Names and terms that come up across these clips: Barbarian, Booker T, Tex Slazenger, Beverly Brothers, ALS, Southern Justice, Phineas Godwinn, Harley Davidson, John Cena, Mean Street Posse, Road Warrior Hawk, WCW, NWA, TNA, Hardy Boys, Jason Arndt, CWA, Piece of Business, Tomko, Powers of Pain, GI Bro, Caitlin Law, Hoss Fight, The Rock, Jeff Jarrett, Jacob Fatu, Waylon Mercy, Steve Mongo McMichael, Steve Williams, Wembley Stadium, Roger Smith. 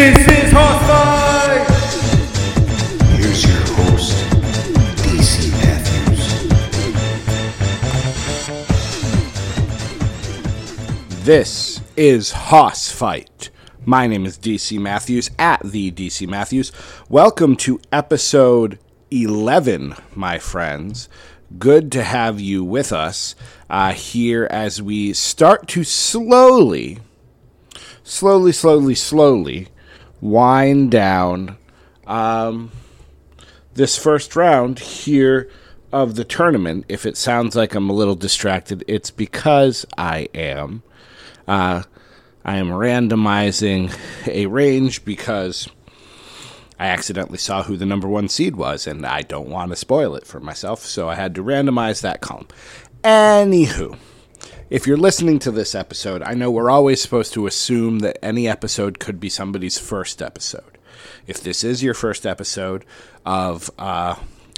This is Hoss Fight! Here's your host, DC Matthews. This is Hoss Fight. My name is DC Matthews, at the DC Matthews. Welcome to episode 11, my friends. Good to have you with us here as we start to slowly wind down this first round here of the tournament. If it sounds like I'm a little distracted, it's because I am. I am randomizing a range because I accidentally saw who the number one seed was, and I don't want to spoil it for myself, so I had to randomize that column. Anywho, if you're listening to this episode, I know we're always supposed to assume that any episode could be somebody's first episode. If this is your first episode of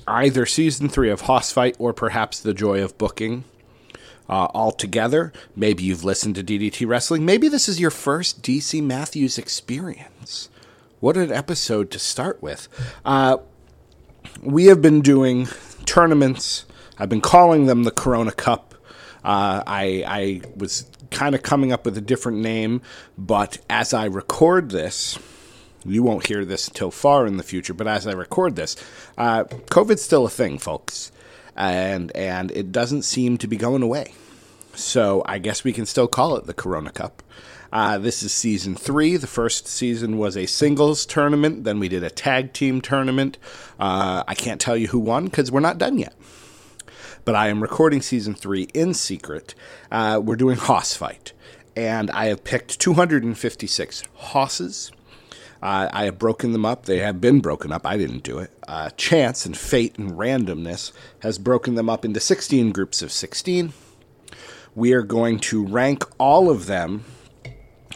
either Season 3 of Hoss Fight or perhaps The Joy of Booking altogether, maybe you've listened to DDT Wrestling, maybe this is your first DC Matthews experience. What an episode to start with. We have been doing tournaments. I've been calling them the Corona Cup. I was kind of coming up with a different name, but as I record this, you won't hear this till far in the future, but as I record this, COVID's still a thing, folks, and it doesn't seem to be going away. So I guess we can still call it the Corona Cup. This is Season 3. The first season was a singles tournament. Then we did a tag team tournament. I can't tell you who won because we're not done yet. But I am recording Season 3 in secret. We're doing Hoss Fight. And I have picked 256 hosses. I have broken them up. They have been broken up. I didn't do it. Chance and fate and randomness has broken them up into 16 groups of 16. We are going to rank all of them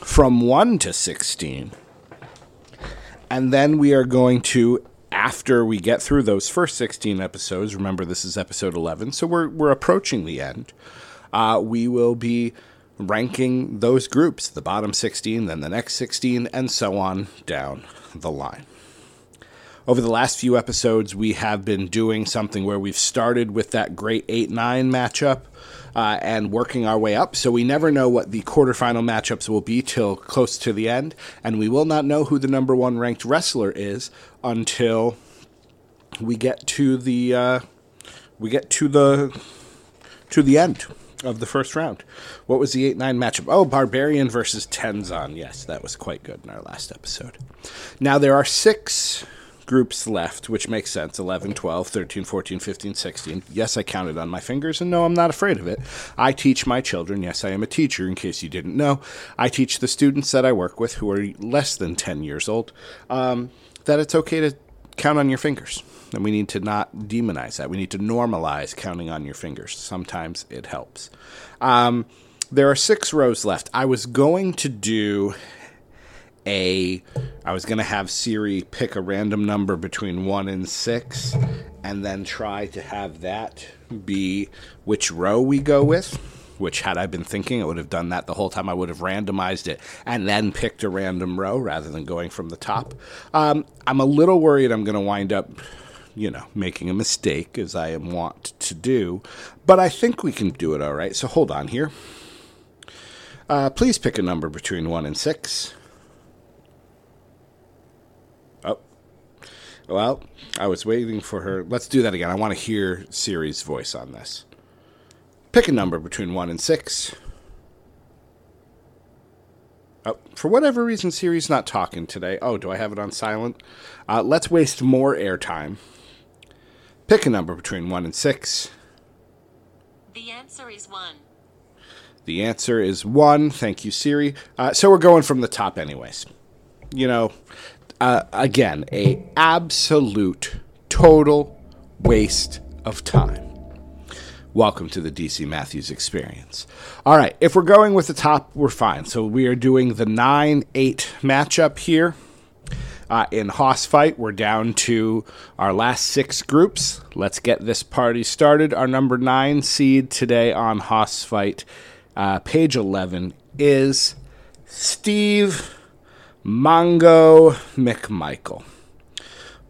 from 1 to 16, and then we are going to, after we get through those first 16 episodes, remember this is episode 11, so we're approaching the end, we will be ranking those groups, the bottom 16, then the next 16, and so on down the line. Over the last few episodes, we have been doing something where we've started with that great 8-9 matchup and working our way up. So we never know what the quarterfinal matchups will be till close to the end. And we will not know who the number one ranked wrestler is until we get to the end of the first round. What was the 8-9 matchup? Oh, Barbarian versus Tenzon. Yes, that was quite good in our last episode. Now there are 6 groups left, which makes sense. 11, 12, 13, 14, 15, 16. Yes, I counted on my fingers, and no, I'm not afraid of it. I teach my children. Yes, I am a teacher, in case you didn't know. I teach the students that I work with who are less than 10 years old that it's okay to count on your fingers. And we need to not demonize that. We need to normalize counting on your fingers. Sometimes it helps. There are 6 rows left. I was going to do I was going to have Siri pick a random number between 1 and 6 and then try to have that be which row we go with, which had I been thinking, I would have done that the whole time. I would have randomized it and then picked a random row rather than going from the top. I'm a little worried I'm going to wind up, making a mistake as I am wont to do, but I think we can do it all right. So hold on here. Please pick a number between 1 and 6. Well, I was waiting for her. Let's do that again. I want to hear Siri's voice on this. Pick a number between 1 and 6. Oh, for whatever reason, Siri's not talking today. Oh, do I have it on silent? Let's waste more airtime. Pick a number between 1 and 6. The answer is 1. The answer is 1. Thank you, Siri. So we're going from the top anyways. Again, a absolute total waste of time. Welcome to the DC Matthews experience. All right, if we're going with the top, we're fine. So we are doing the 9-8 matchup here. In Hoss Fight, we're down to our last 6 groups. Let's get this party started. Our number 9 seed today on Hoss Fight, page 11, is Steve Mongo McMichael.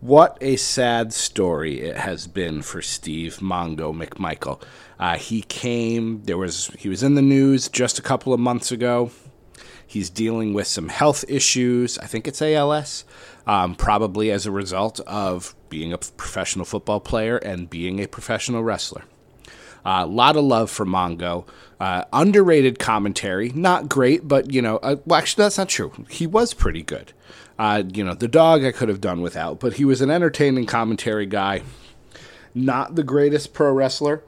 What a sad story it has been for Steve Mongo McMichael. He was in the news just a couple of months ago. He's dealing with some health issues. I think it's ALS, probably as a result of being a professional football player and being a professional wrestler. A lot of love for Mongo. Underrated commentary. Not great, but, well, actually, that's not true. He was pretty good. The dog I could have done without, but he was an entertaining commentary guy. Not the greatest pro wrestler.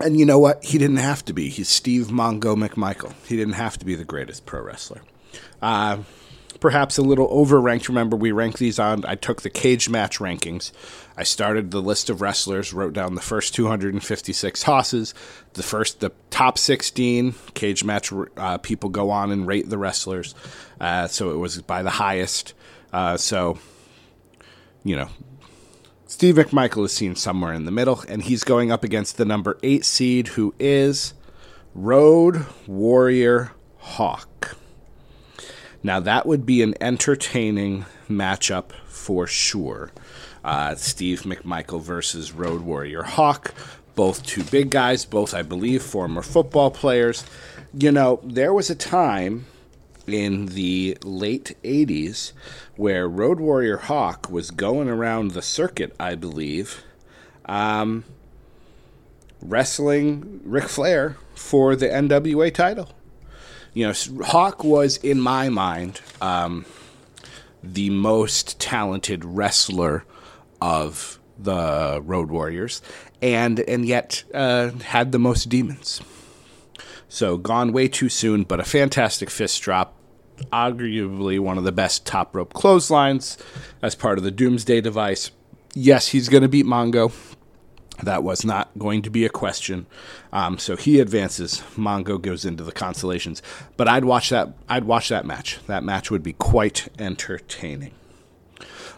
And you know what? He didn't have to be. He's Steve Mongo McMichael. He didn't have to be the greatest pro wrestler. Perhaps a little over-ranked. Remember, we ranked these on. I took the Cage Match rankings. I started the list of wrestlers, wrote down the first 256 hosses. The top 16 Cage Match people go on and rate the wrestlers. So it was by the highest. Steve McMichael is seen somewhere in the middle, and he's going up against the number 8 seed, who is Road Warrior Hawk. Now, that would be an entertaining matchup for sure. Steve McMichael versus Road Warrior Hawk, both two big guys, both, I believe, former football players. There was a time in the late 80s where Road Warrior Hawk was going around the circuit, I believe, wrestling Ric Flair for the NWA title. Hawk was, in my mind, the most talented wrestler of the Road Warriors, and yet had the most demons. So gone way too soon, but a fantastic fist drop, arguably one of the best top rope clotheslines as part of the Doomsday device. Yes, he's going to beat Mongo. That was not going to be a question. So he advances. Mongo goes into the consolations. But I'd watch that match. That match would be quite entertaining.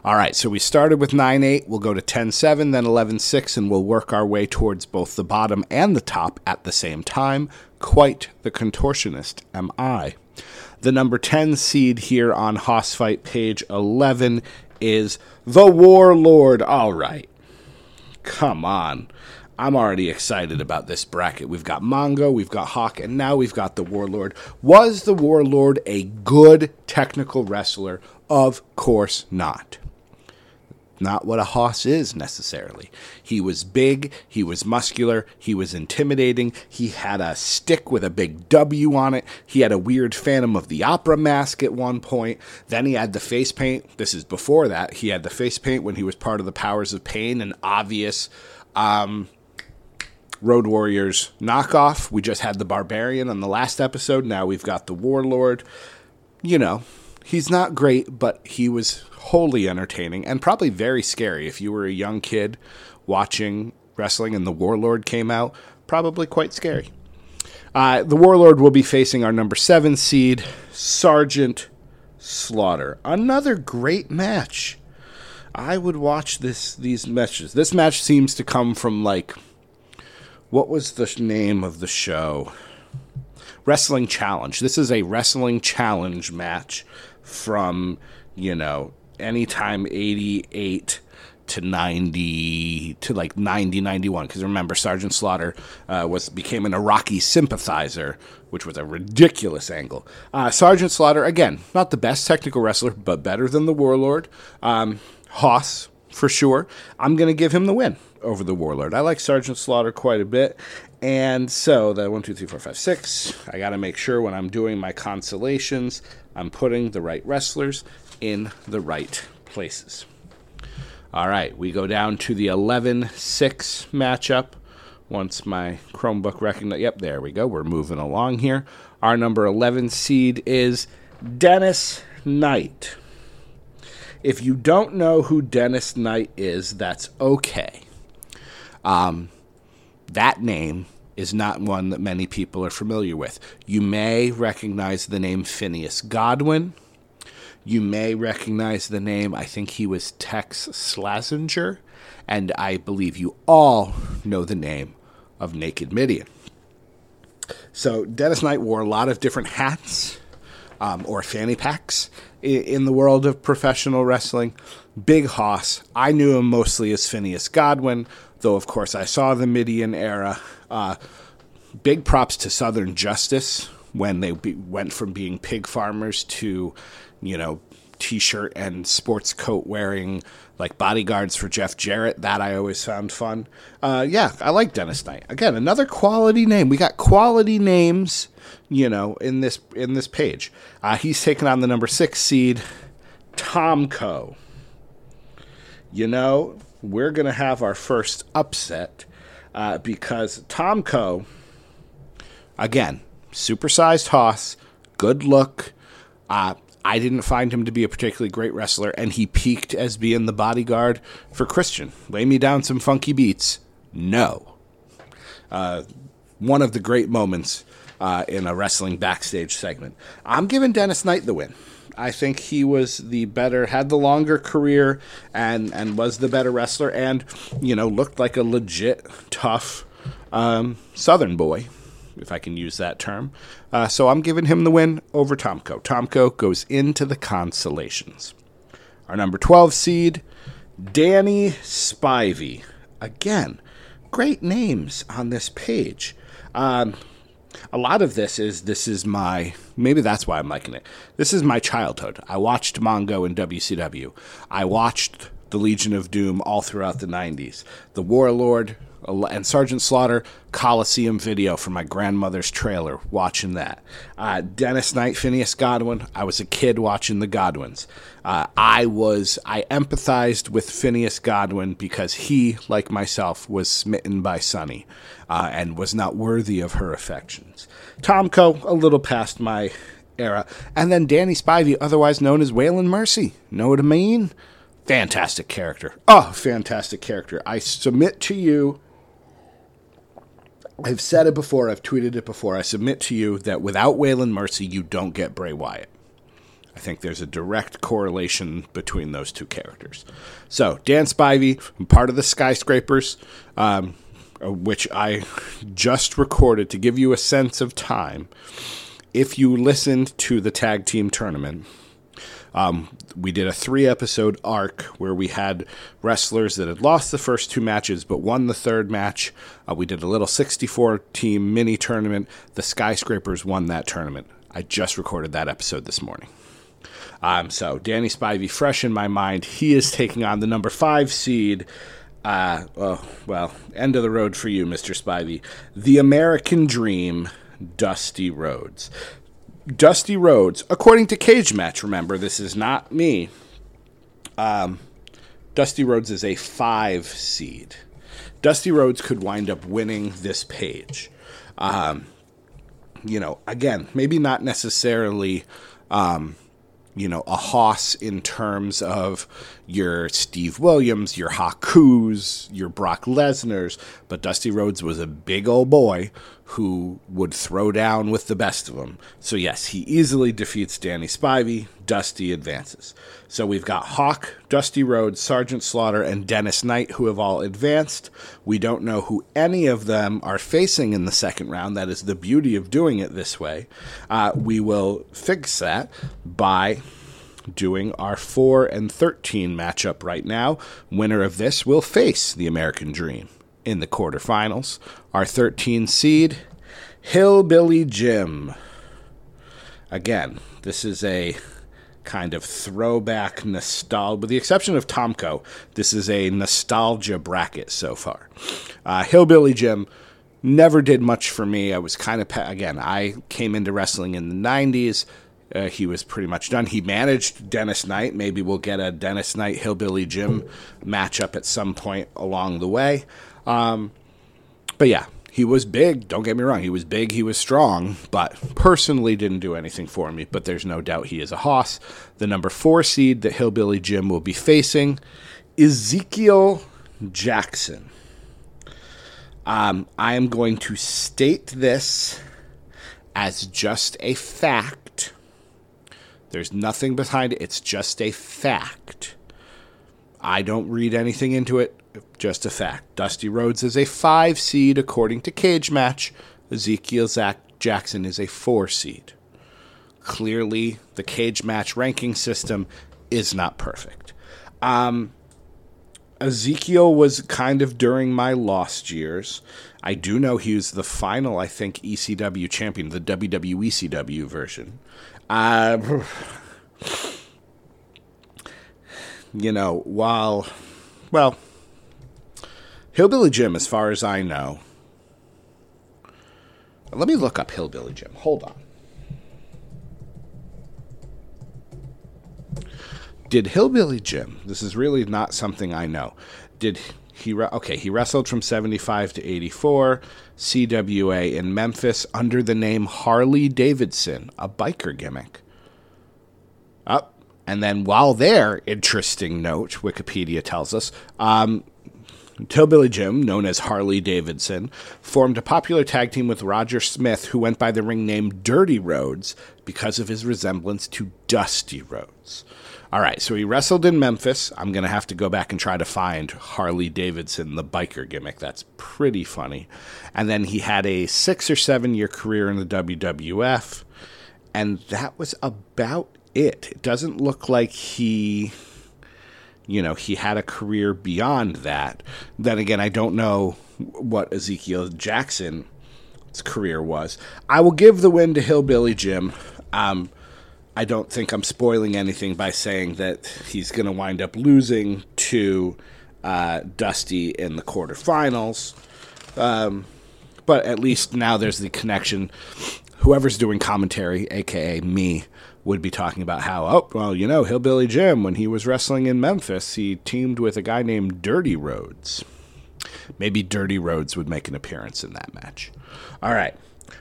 All right, so we started with 9-8. We'll go to 10-7, then 11-6, and we'll work our way towards both the bottom and the top at the same time. Quite the contortionist am I. The number 10 seed here on Hoss Fight, page 11, is the Warlord. All right, come on. I'm already excited about this bracket. We've got Mongo, we've got Hawk, and now we've got the Warlord. Was the Warlord a good technical wrestler? Of course not. Not what a Hoss is, necessarily. He was big, he was muscular, he was intimidating, he had a stick with a big W on it, he had a weird Phantom of the Opera mask at one point, then he had the face paint. This is before that. He had the face paint when he was part of the Powers of Pain, an obvious Road Warriors knockoff. We just had the Barbarian on the last episode, now we've got the Warlord. He's not great, but he was wholly entertaining and probably very scary. If you were a young kid watching wrestling and the Warlord came out, probably quite scary. The Warlord will be facing our number 7 seed, Sergeant Slaughter. Another great match. I would watch these matches. This match seems to come from, what was the name of the show? Wrestling Challenge. This is a Wrestling Challenge match from, anytime 88 to 90 to 91, because remember, Sergeant Slaughter became an Iraqi sympathizer, which was a ridiculous angle. Sergeant Slaughter, again, not the best technical wrestler, but better than the Warlord. Hoss, for sure. I'm going to give him the win over the Warlord. I like Sergeant Slaughter quite a bit. And so, the 1, 2, 3, 4, 5, 6, I got to make sure when I'm doing my consolations, I'm putting the right wrestlers in the right places. All right, we go down to the 11-6 matchup. Once my Chromebook recognizes, yep, there we go. We're moving along here. Our number 11 seed is Dennis Knight. If you don't know who Dennis Knight is, that's okay. That name is not one that many people are familiar with. You may recognize the name Phineas Godwinn. You may recognize the name, I think he was Tex Slazenger. And I believe you all know the name of Naked Mideon. So Dennis Knight wore a lot of different hats. or fanny packs in the world of professional wrestling. Big Hoss. I knew him mostly as Phineas Godwinn, though, of course, I saw the Mideon era. Big props to Southern Justice when they went from being pig farmers to, you know, T-shirt and sports coat wearing, like, bodyguards for Jeff Jarrett. That I always found fun. Yeah, I like Dennis Knight. Again, another quality name. We got quality names, you know, in this page. He's taking on the number 6 seed, Tomko. You know, we're going to have our first upset because Tomko, again, supersized Hoss, good look. I didn't find him to be a particularly great wrestler, and he peaked as being the bodyguard for Christian. Lay me down some funky beats. No. One of the great moments in a wrestling backstage segment. I'm giving Dennis Knight the win. I think he was the better, had the longer career, and was the better wrestler, and, you know, looked like a legit, tough Southern boy, if I can use that term. So I'm giving him the win over Tomko. Tomko goes into the consolations. Our number 12 seed, Danny Spivey. Again, great names on this page. A lot of maybe that's why I'm liking it. This is my childhood. I watched Mongo in WCW. I watched the Legion of Doom all throughout the 90s. The Warlord and Sergeant Slaughter Coliseum video from my grandmother's trailer, watching that. Dennis Knight, Phineas Godwinn. I was a kid watching the Godwinns. I empathized with Phineas Godwinn because he, like myself, was smitten by Sonny and was not worthy of her affections. Tomko, a little past my era. And then Danny Spivey, otherwise known as Waylon Mercy. Know what I mean? Fantastic character. Oh, fantastic character. I submit to you, I've said it before, I've tweeted it before, I submit to you that without Waylon Mercy, you don't get Bray Wyatt. I think there's a direct correlation between those two characters. So, Dan Spivey, part of the Skyscrapers, which I just recorded to give you a sense of time. If you listened to the tag team tournament, we did a 3-episode arc where we had wrestlers that had lost the first 2 matches but won the third match. We did a little 64-team mini tournament. The Skyscrapers won that tournament. I just recorded that episode this morning. So Danny Spivey, fresh in my mind. He is taking on the number 5 seed. End of the road for you, Mr. Spivey. The American Dream, Dusty Rhodes. Dusty Rhodes, according to Cage Match, remember, this is not me. Dusty Rhodes is a 5 seed. Dusty Rhodes could wind up winning this page. You know, again, maybe not necessarily, you know, a Hoss in terms of your Steve Williams, your Hakus, your Brock Lesnar's, but Dusty Rhodes was a big old boy who would throw down with the best of them. So yes, he easily defeats Danny Spivey. Dusty advances. So we've got Hawk, Dusty Rhodes, Sergeant Slaughter, and Dennis Knight, who have all advanced. We don't know who any of them are facing in the second round. That is the beauty of doing it this way. We will fix that by doing our 4 and 13 matchup right now. Winner of this will face the American Dream in the quarterfinals. Our 13 seed, Hillbilly Jim. Again, this is a kind of throwback nostalgia. With the exception of Tomko, this is a nostalgia bracket so far. Hillbilly Jim never did much for me. I was kind of, again, I came into wrestling in the 90s. He was pretty much done. He managed Dennis Knight. Maybe we'll get a Dennis Knight Hillbilly Jim matchup at some point along the way. But yeah, he was big. Don't get me wrong. He was big. He was strong, but personally didn't do anything for me. But there's no doubt he is a Hoss. The number 4 seed that Hillbilly Jim will be facing, Ezekiel Jackson. I am going to state this as just a fact. There's nothing behind it. It's just a fact. I don't read anything into it. Just a fact. Dusty Rhodes is a 5 seed according to Cage Match. Ezekiel Jackson is a 4 seed. clearly the cage match ranking system is not perfect. Ezekiel was kind of during my lost years. I do know he was the final, I think, ECW champion, the WWECW version. You know, while, well, Hillbilly Jim, as far as I know. Let me look up Hillbilly Jim. Hold on. Did Hillbilly Jim, this is really not something I know, did he, okay, he wrestled from 75 to 84, CWA in Memphis under the name Harley Davidson, a biker gimmick. Oh, and then while there, interesting note, Wikipedia tells us, Hillbilly Jim, known as Harley Davidson, formed a popular tag team with Roger Smith, who went by the ring name Dirty Rhodes because of his resemblance to Dusty Rhodes. All right, so he wrestled in Memphis. I'm going to have to go back and try to find Harley Davidson, the biker gimmick. That's pretty funny. And then he had a 6 or 7 year career in the WWF, and that was about it. It doesn't look like he, you know, he had a career beyond that. Then again, I don't know what Ezekiel Jackson's career was. I will give the win to Hillbilly Jim. I don't think I'm spoiling anything by saying that he's going to wind up losing to Dusty in the quarterfinals. But at least now there's the connection. Whoever's doing commentary, a.k.a. me, would be talking about how, oh, well, you know, Hillbilly Jim, when he was wrestling in Memphis, he teamed with a guy named Dirty Rhodes. Maybe Dirty Rhodes would make an appearance in that match. All right.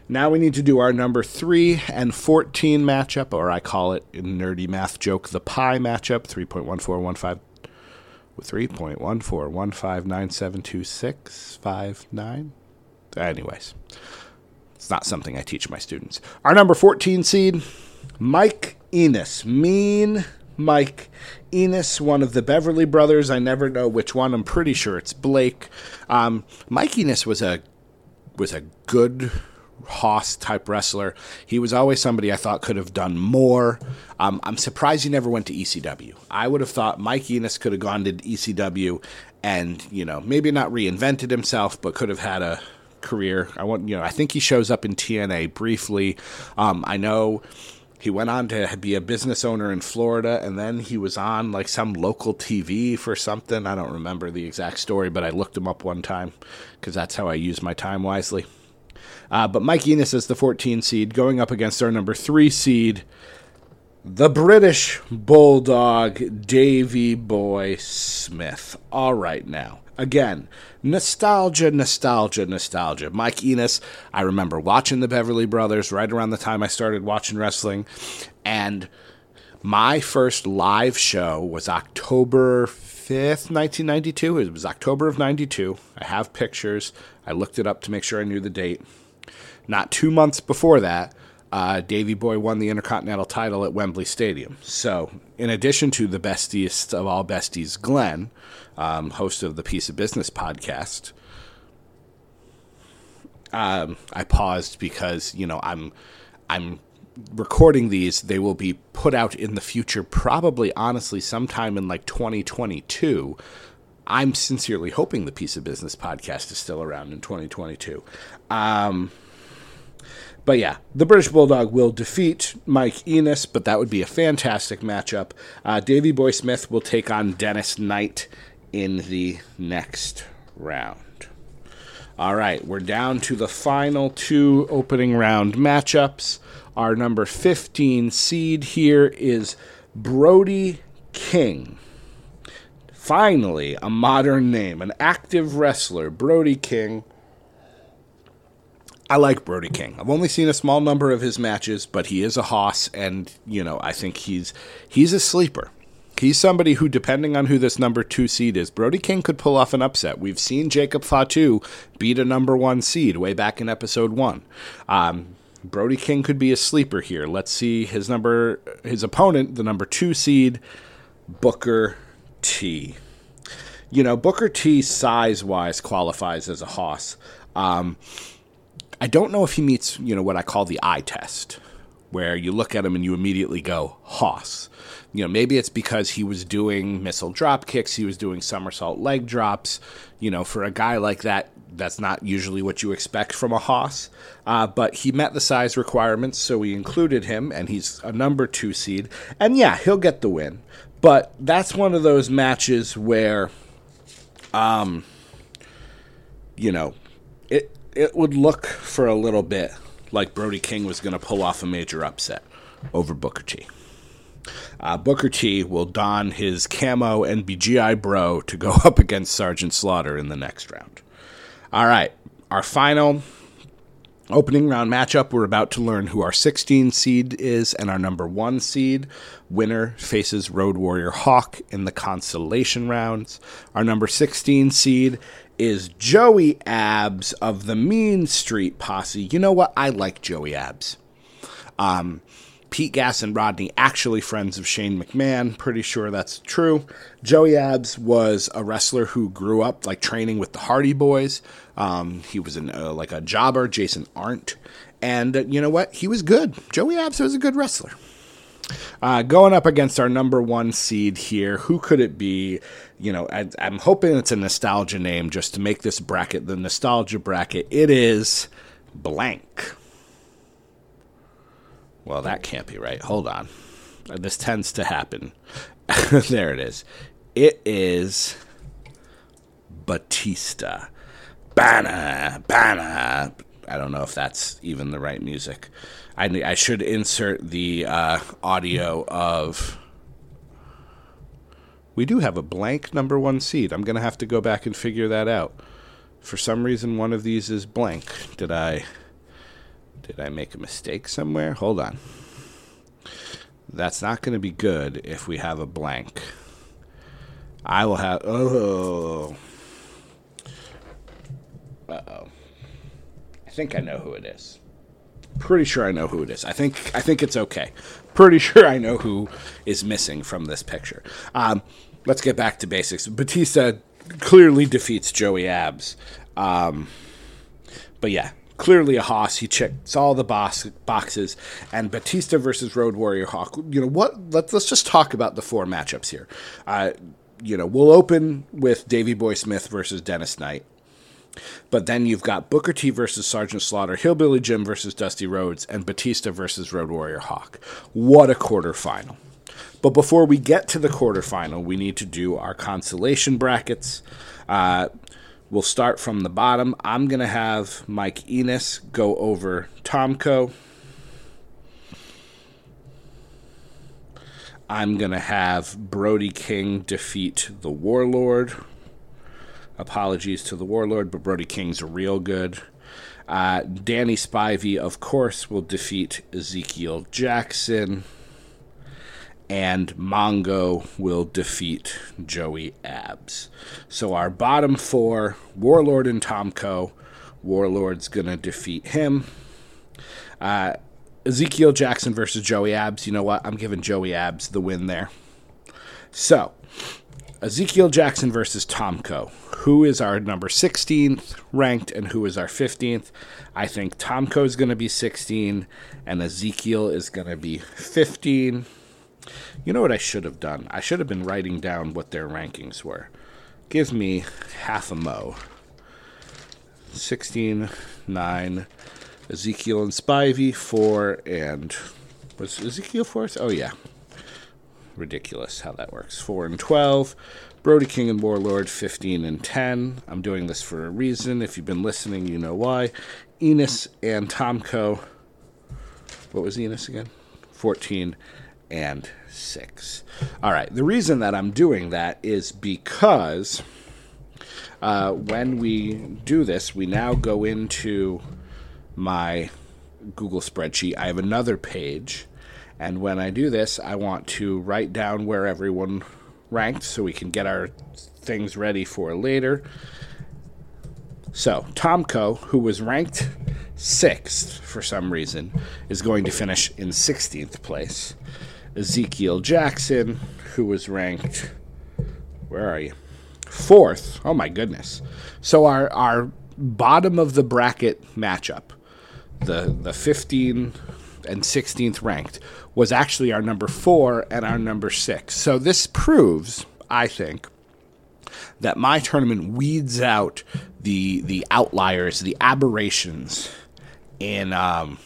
Now we need to do our number 3 and 14 matchup, or I call it in nerdy math joke, the pie matchup, 3.1415972659. Anyways, it's not something I teach my students. Our number 14 seed, Mike Enos. Mean Mike Enos, one of the Beverly brothers. I never know which one. I'm pretty sure it's Blake. Mike Enos was a good Hoss type wrestler. He was always somebody I thought could have done more. I'm surprised he never went to ECW. I would have thought Mike Enos could have gone to ECW and, you know, maybe not reinvented himself, but could have had a career. I think he shows up in TNA briefly. I know he went on to be a business owner in Florida, and then he was on like some local TV for something. I don't remember the exact story, but I looked him up one time because that's how I use my time wisely. But Mike Enos is the 14 seed, going up against our number 3 seed, the British Bulldog, Davey Boy Smith. All right now. Again, nostalgia. Mike Enos, I remember watching the Beverly Brothers right around the time I started watching wrestling. And my first live show was October 5th, 1992. It was October of 92. I have pictures. I looked it up to make sure I knew the date. Not 2 months before that, Davey Boy won the Intercontinental title at Wembley Stadium. So, in addition to the bestiest of all besties, Glenn, host of the Piece of Business podcast, I paused because, you know, I'm recording these. They will be put out in the future, probably, honestly, sometime in like 2022. I'm sincerely hoping the Piece of Business podcast is still around in 2022. But yeah, the British Bulldog will defeat Mike Enos, but that would be a fantastic matchup. Davey Boy Smith will take on Dennis Knight in the next round. All right, we're down to the final 2 opening round matchups. Our number 15 seed here is Brody King. Finally, a modern name, an active wrestler, Brody King. I like Brody King. I've only seen a small number of his matches, but he is a hoss, and, you know, I think he's a sleeper. He's somebody who, depending on who this number 2 seed is, Brody King could pull off an upset. We've seen Jacob Fatu beat a number 1 seed way back in episode 1. Brody King could be a sleeper here. Let's see his opponent, the number 2 seed, Booker T. You know, Booker T, size-wise, qualifies as a hoss. I don't know if he meets, you know, what I call the eye test, where you look at him and you immediately go, Hoss. You know, maybe it's because he was doing missile drop kicks, he was doing somersault leg drops. You know, for a guy like that, that's not usually what you expect from a Hoss. But he met the size requirements, so we included him, and he's a number 2 seed. And yeah, he'll get the win. But that's one of those matches where, you know, it would look for a little bit like Brody King was going to pull off a major upset over Booker T. Booker T will don his camo and be GI Bro to go up against Sergeant Slaughter in the next round. All right, our final opening round matchup. We're about to learn who our 16 seed is, and our number 1 seed winner faces Road Warrior Hawk in the consolation rounds. Our number 16 seed is Joey Abs of the Mean Street Posse. You know what? I like Joey Abs. Pete Gass and Rodney, actually friends of Shane McMahon. Pretty sure that's true. Joey Abs was a wrestler who grew up like training with the Hardy Boys. He was like a jobber, Jason Arndt. And you know what? He was good. Joey Abs was a good wrestler. Going up against our number 1 seed here, who could it be? You know, I'm hoping it's a nostalgia name just to make this bracket the nostalgia bracket. It is blank. Well, that can't be right. Hold on. This tends to happen. There it is. It is Batista. Banner, banner. I don't know if that's even the right music. I should insert the audio of... We do have a blank number 1 seed. I'm going to have to go back and figure that out. For some reason, one of these is blank. Did I make a mistake somewhere? Hold on. That's not going to be good if we have a blank. I will have... Oh. Uh-oh. I think I know who it is. Pretty sure I know who it is. I think it's okay. Pretty sure I know who is missing from this picture. Let's get back to basics. Batista clearly defeats Joey Abs. But yeah. Clearly a Hoss. He checks all the boxes. And Batista versus Road Warrior Hawk. You know what? Let's just talk about the 4 matchups here. You know, we'll open with Davey Boy Smith versus Dennis Knight. But then you've got Booker T versus Sergeant Slaughter, Hillbilly Jim versus Dusty Rhodes, and Batista versus Road Warrior Hawk. What a quarterfinal. But before we get to the quarterfinal, we need to do our consolation brackets. We'll start from the bottom. I'm going to have Mike Enos go over Tomko. I'm going to have Brody King defeat the Warlord. Apologies to the Warlord, but Brody King's real good. Danny Spivey, of course, will defeat Ezekiel Jackson. And Mongo will defeat Joey Abs. So our bottom 4, Warlord and Tomko. Warlord's going to defeat him. Ezekiel Jackson versus Joey Abs. You know what? I'm giving Joey Abs the win there. So, Ezekiel Jackson versus Tomko. Who is our number 16th ranked and who is our 15th? I think Tomko is going to be 16 and Ezekiel is going to be 15. You know what I should have done? I should have been writing down what their rankings were. Give me half a mo. 16, 9, Ezekiel and Spivey, 4, and... Was Ezekiel 4th? Oh, yeah. Ridiculous how that works. 4 and 12. Brody King and Warlord, 15 and 10. I'm doing this for a reason. If you've been listening, you know why. Enos and Tomko. What was Enos again? 14 and 6. All right. The reason that I'm doing that is because when we do this, we now go into my Google spreadsheet. I have another page. And when I do this, I want to write down where everyone ranked so we can get our things ready for later. So Tomko, who was ranked 6th for some reason, is going to finish in 16th place. Ezekiel Jackson, who was ranked, where are you? 4th. Oh, my goodness. So our bottom of the bracket matchup, the 15... 12th and 16th ranked was actually our number 4 and our number 6. So this proves, I think, that my tournament weeds out the outliers, the aberrations in the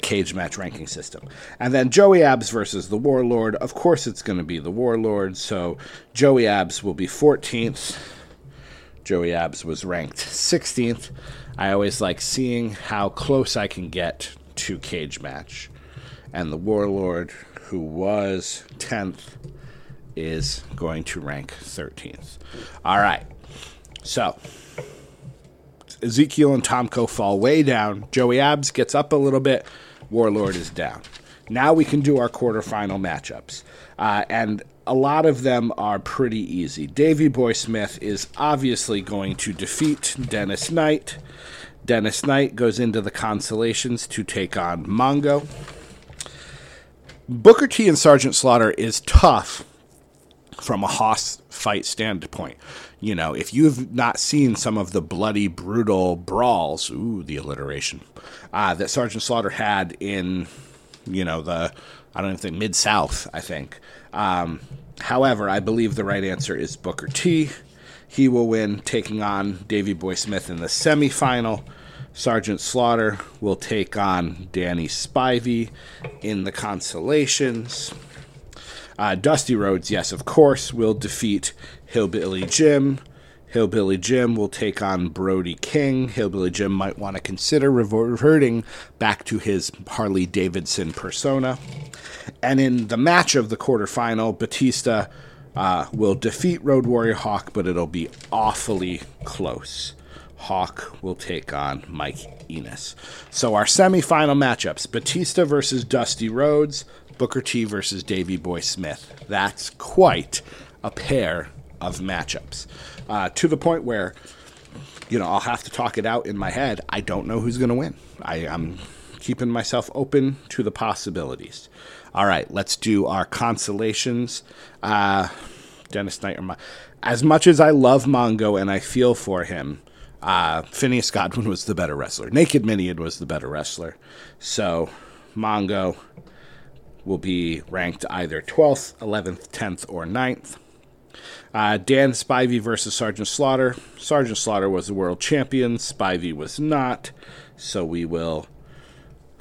cage match ranking system. And then Joey Abs versus the Warlord. Of course it's going to be the Warlord, so Joey Abs will be 14th. Joey Abs was ranked 16th. I always like seeing how close I can get to Cage Match. And the Warlord, who was 10th, is going to rank 13th. All right. So Ezekiel and Tomko fall way down. Joey Abs gets up a little bit. Warlord is down. Now we can do our quarterfinal matchups. And a lot of them are pretty easy. Davey Boy Smith is obviously going to defeat Dennis Knight. Dennis Knight goes into the consolations to take on Mongo. Booker T and Sergeant Slaughter is tough from a Hoss Fight standpoint. You know, if you've not seen some of the bloody, brutal brawls, the alliteration, that Sergeant Slaughter had in, you know, Mid-South, I think. However, I believe the right answer is Booker T. He will win, taking on Davey Boy Smith in the semifinal. Sergeant Slaughter will take on Danny Spivey in the consolations. Dusty Rhodes, yes, of course, will defeat Hillbilly Jim. Hillbilly Jim will take on Brody King. Hillbilly Jim might want to consider reverting back to his Harley Davidson persona. And in the match of the quarterfinal, Batista will defeat Road Warrior Hawk, but it'll be awfully close. Hawk will take on Mike Enos. So our semifinal matchups, Batista versus Dusty Rhodes, Booker T versus Davey Boy Smith. That's quite a pair of matchups. To the point where, you know, I'll have to talk it out in my head. I don't know who's going to win. I'm keeping myself open to the possibilities. All right, let's do our consolations. Dennis Knight. As much as I love Mongo and I feel for him, Phineas Godwinn was the better wrestler. Naked Mideon was the better wrestler. So Mongo will be ranked either 12th, 11th, 10th, or 9th. Dan Spivey versus Sergeant Slaughter. Sergeant Slaughter was the world champion. Spivey was not. So we will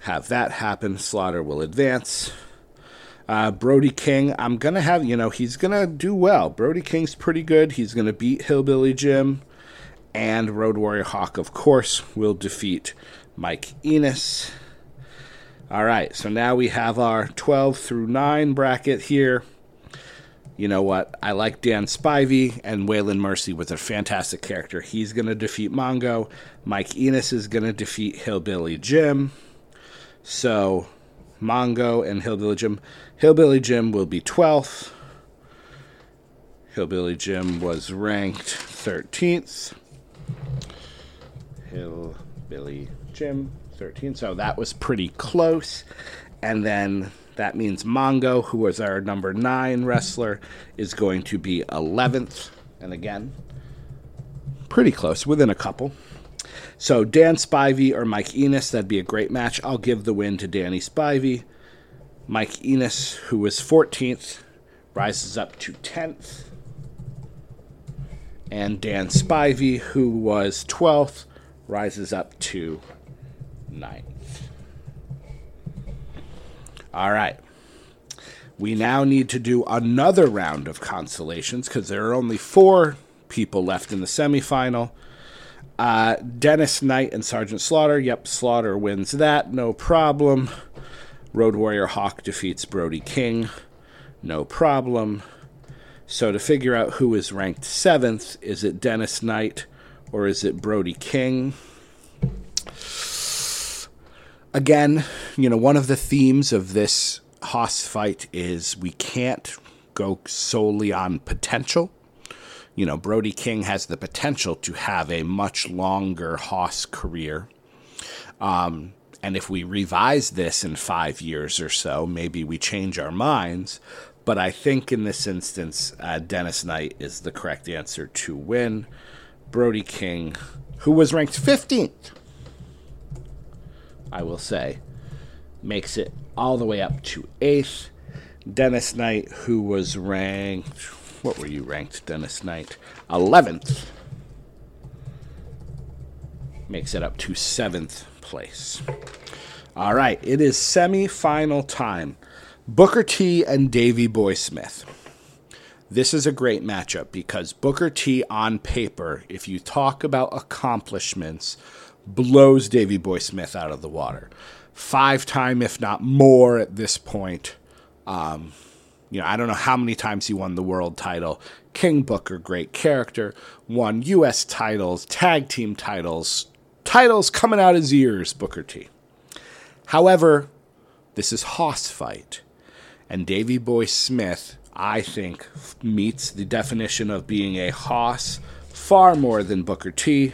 have that happen. Slaughter will advance. Brody King, I'm going to have, you know, he's going to do well. Brody King's pretty good. He's going to beat Hillbilly Jim. And Road Warrior Hawk, of course, will defeat Mike Enos. All right, so now we have our 12 through 9 bracket here. You know what? I like Dan Spivey, and Waylon Mercy was a fantastic character. He's going to defeat Mongo. Mike Enos is going to defeat Hillbilly Jim. So Mongo and Hillbilly Jim. Hillbilly Jim will be 12th. Hillbilly Jim was ranked 13th. Hillbilly Jim, 13th. So that was pretty close. And then that means Mongo, who was our number 9 wrestler, is going to be 11th. And again, pretty close, within a couple. So Dan Spivey or Mike Enos, that'd be a great match. I'll give the win to Danny Spivey. Mike Enos, who was 14th, rises up to 10th. And Dan Spivey, who was 12th, rises up to 9th. All right. We now need to do another round of consolations because there are only 4 people left in the semifinal. Dennis Knight and Sergeant Slaughter. Yep, Slaughter wins that. No problem. Road Warrior Hawk defeats Brody King. No problem. So to figure out who is ranked 7th, is it Dennis Knight or is it Brody King? Again, you know, one of the themes of this Hoss Fight is we can't go solely on potential. You know, Brody King has the potential to have a much longer Hoss career. And if we revise this in 5 years or so, maybe we change our minds. But I think in this instance, Dennis Knight is the correct answer to win. Brody King, who was ranked 15th, I will say, makes it all the way up to 8th. Dennis Knight, who was ranked... What were you ranked, Dennis Knight? 11th. Makes it up to 7th place. All right, it is semi-final time. Booker T and Davey Boy Smith. This is a great matchup because Booker T, on paper, if you talk about accomplishments, blows Davey Boy Smith out of the water. 5-time, if not more, at this point. I don't know how many times he won the world title. King Booker, great character, won U.S. titles, tag team titles, titles coming out his ears, Booker T. However, this is Hoss Fight, and Davey Boy Smith, I think, meets the definition of being a hoss far more than Booker T.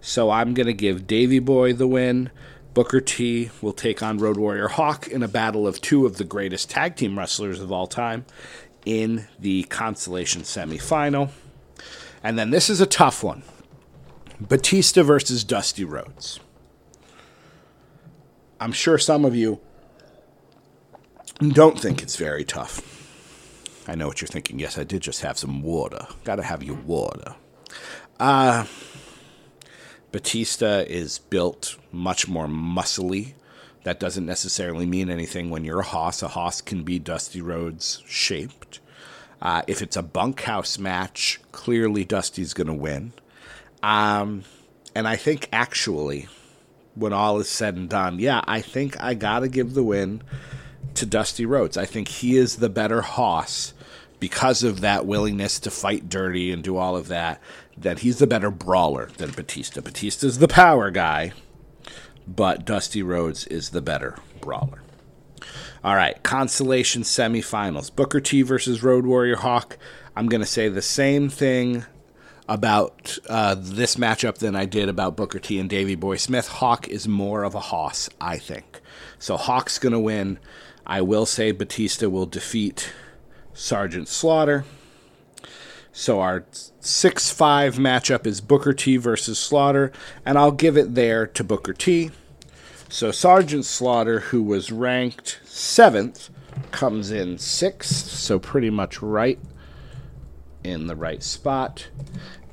So I'm going to give Davey Boy the win. Booker T will take on Road Warrior Hawk in a battle of two of the greatest tag team wrestlers of all time in the consolation semifinal. And then this is a tough one. Batista versus Dusty Rhodes. I'm sure some of you don't think it's very tough. I know what you're thinking. Yes, I did just have some water. Gotta have your water. Batista is built much more muscly. That doesn't necessarily mean anything when you're a hoss. A hoss can be Dusty Rhodes shaped. If it's a bunkhouse match, clearly Dusty's going to win. And I think actually, when all is said and done, I think I gotta give the win to Dusty Rhodes. I think he is the better hoss because of that willingness to fight dirty and do all of that, that he's the better brawler than Batista. Batista's the power guy, but Dusty Rhodes is the better brawler. All right, consolation semifinals. Booker T versus Road Warrior Hawk. I'm going to say the same thing about this matchup than I did about Booker T and Davey Boy Smith. Hawk is more of a hoss, I think. So Hawk's going to win. I will say Batista will defeat Sergeant Slaughter. So our 6-5 matchup is Booker T versus Slaughter, and I'll give it there to Booker T. So Sergeant Slaughter, who was ranked 7th, comes in 6th, so pretty much right in the right spot.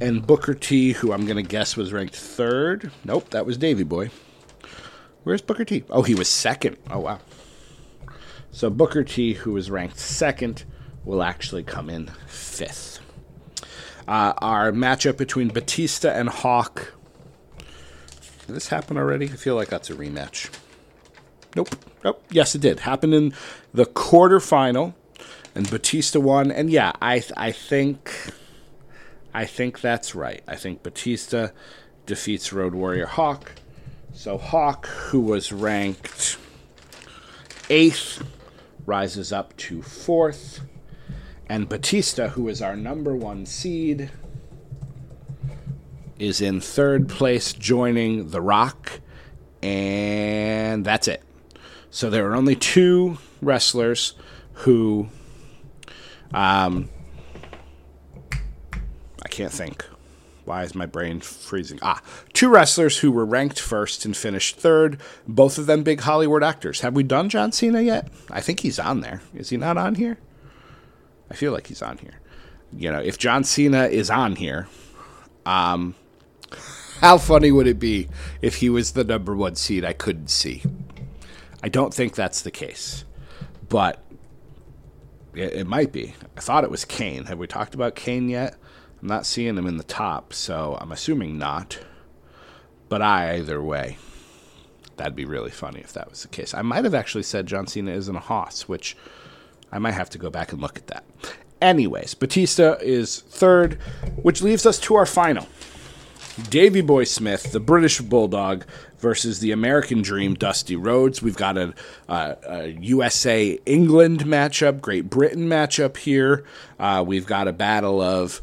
And Booker T, who I'm going to guess was ranked 3rd. Nope, that was Davey Boy. Where's Booker T? Oh, he was 2nd. Oh, wow. So Booker T, who was ranked 2nd, will actually come in 5th. Our matchup between Batista and Hawk. Did this happen already? I feel like that's a rematch. Nope. Yes, it did. Happened in the quarterfinal, and Batista won. And yeah, I think that's right. I think Batista defeats Road Warrior Hawk. So Hawk, who was ranked 8th, rises up to 4th, and Batista, who is our number 1 seed, is in 3rd place, joining The Rock, and that's it. So there are only 2 wrestlers who, I can't think. Why is my brain freezing? 2 wrestlers who were ranked 1st and finished 3rd. Both of them big Hollywood actors. Have we done John Cena yet? I think he's on there. Is he not on here? I feel like he's on here. If John Cena is on here, how funny would it be if he was the number 1 seed I couldn't see? I don't think that's the case, but it might be. I thought it was Kane. Have we talked about Kane yet? I'm not seeing him in the top, so I'm assuming not. But either way, that'd be really funny if that was the case. I might have actually said John Cena isn't a hoss, which I might have to go back and look at that. Anyways, Batista is 3rd, which leaves us to our final. Davey Boy Smith, the British Bulldog, versus the American Dream, Dusty Rhodes. We've got a USA-England matchup, Great Britain matchup here. We've got a battle of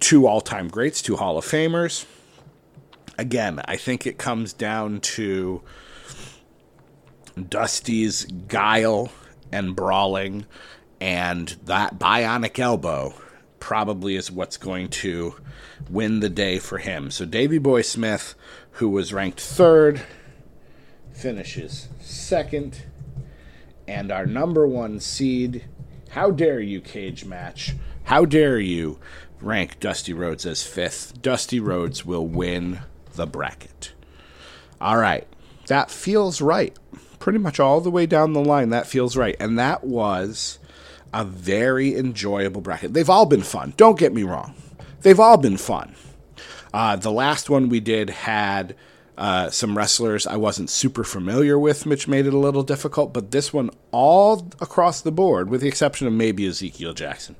2 all-time greats, 2 Hall of Famers. Again, I think it comes down to Dusty's guile and brawling, and that bionic elbow probably is what's going to win the day for him. So Davey Boy Smith, who was ranked 3rd, finishes second. And our number one seed, how dare you, Cage Match? How dare you rank Dusty Rhodes as fifth? Dusty Rhodes will win the bracket. All right. That feels right. Pretty much all the way down the line, that feels right. And that was a very enjoyable bracket. They've all been fun. Don't get me wrong. They've all been fun. The last one we did had some wrestlers I wasn't super familiar with, which made it a little difficult. But this one, all across the board, with the exception of maybe Ezekiel Jackson,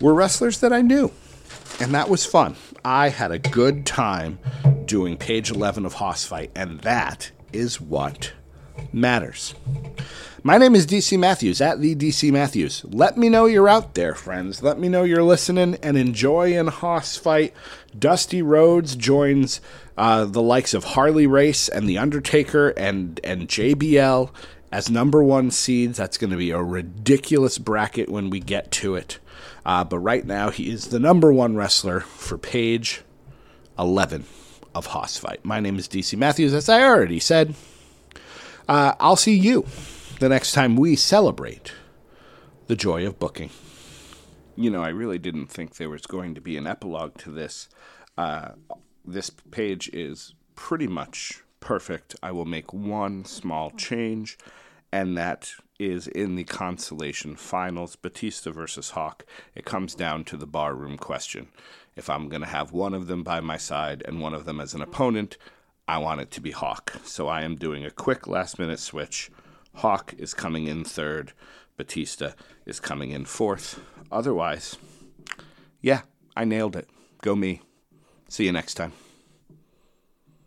were wrestlers that I knew. And that was fun. I had a good time doing page 11 of Hoss Fight. And that is what matters. My name is DC Matthews, at the DC Matthews. Let me know you're out there, friends. Let me know you're listening and enjoying Hoss Fight. Dusty Rhodes joins the likes of Harley Race and The Undertaker and JBL as number one seeds. That's going to be a ridiculous bracket when we get to it. But right now, he is the number one wrestler for page 11 of Hoss Fight. My name is DC Matthews, as I already said. I'll see you the next time we celebrate the joy of booking. You know, I really didn't think there was going to be an epilogue to this. This page is pretty much perfect. I will make one small change, and that is in the consolation finals, Batista versus Hawk. It comes down to the barroom question. If I'm going to have one of them by my side and one of them as an opponent, I want it to be Hawk. So I am doing a quick last-minute switch. Hawk is coming in third. Batista is coming in fourth. Otherwise, yeah, I nailed it. Go me. See you next time.